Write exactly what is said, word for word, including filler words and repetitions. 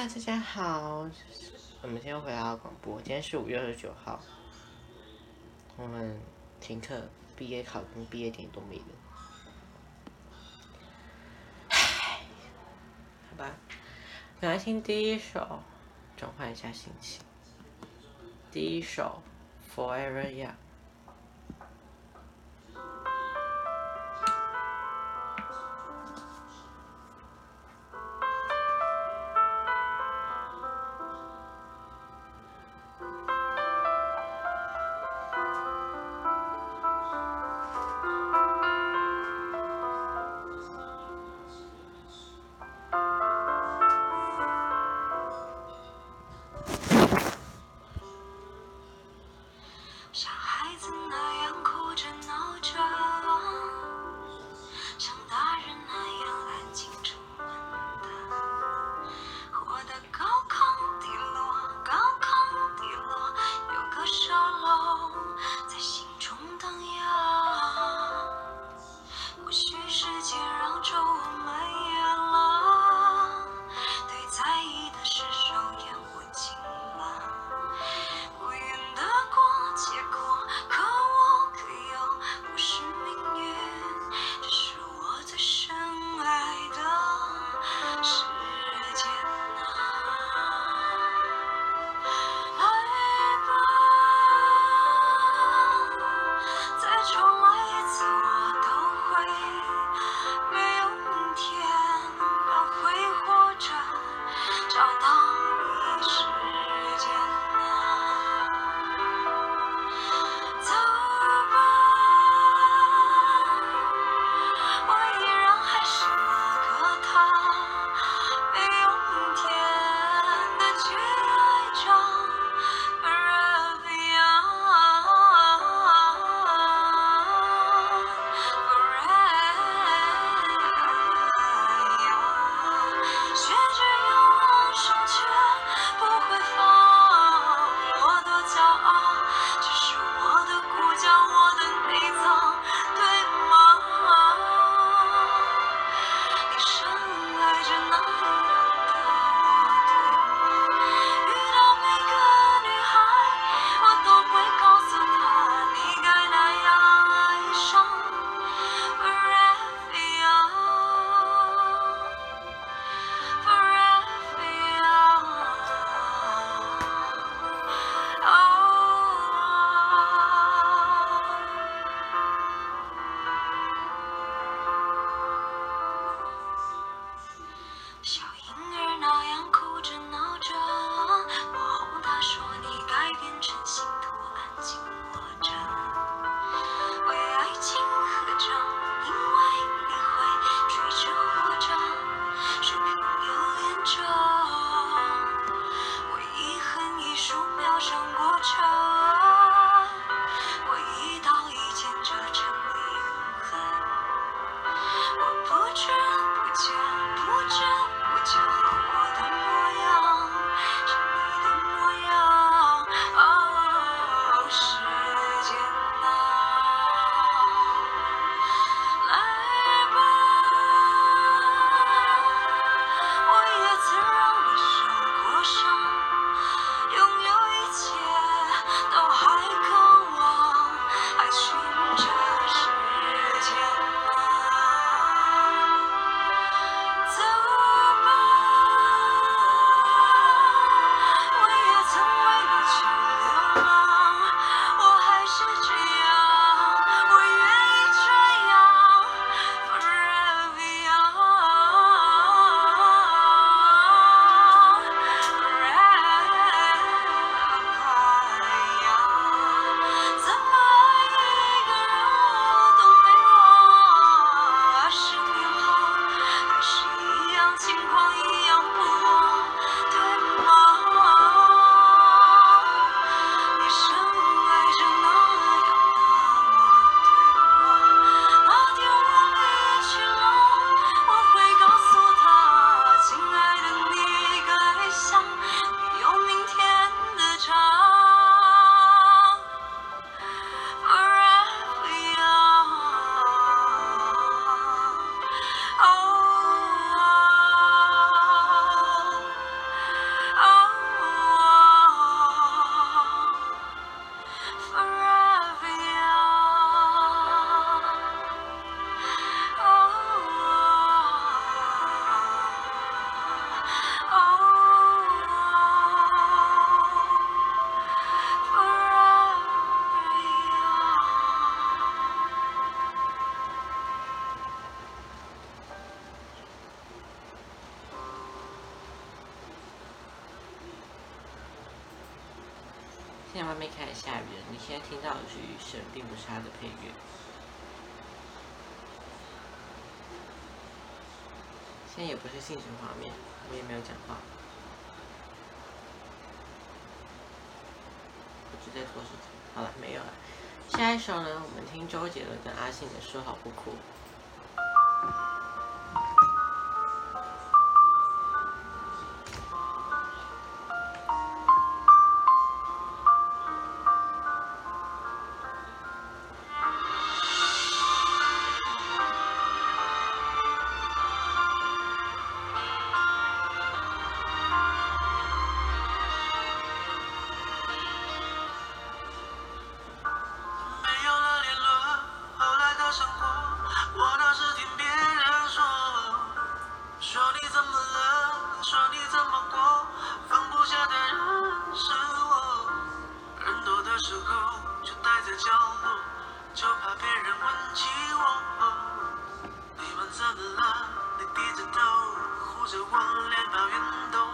嗨，大家好，我们今天回到广播。今天是五月二十九号，我们停课、毕业考跟毕业典礼都没了。好吧，我们来听第一首，转换一下心情。第一首《Forever Young》。上海。天外面开始下雨了，你现在听到的是雨声，并不是它的配乐。现在也不是性情画面，我也没有讲话，我只在做事情。好了，没有了。下一首呢，我们听周杰伦跟阿信的《说好不哭》。你低着头，护着我，连抱怨都。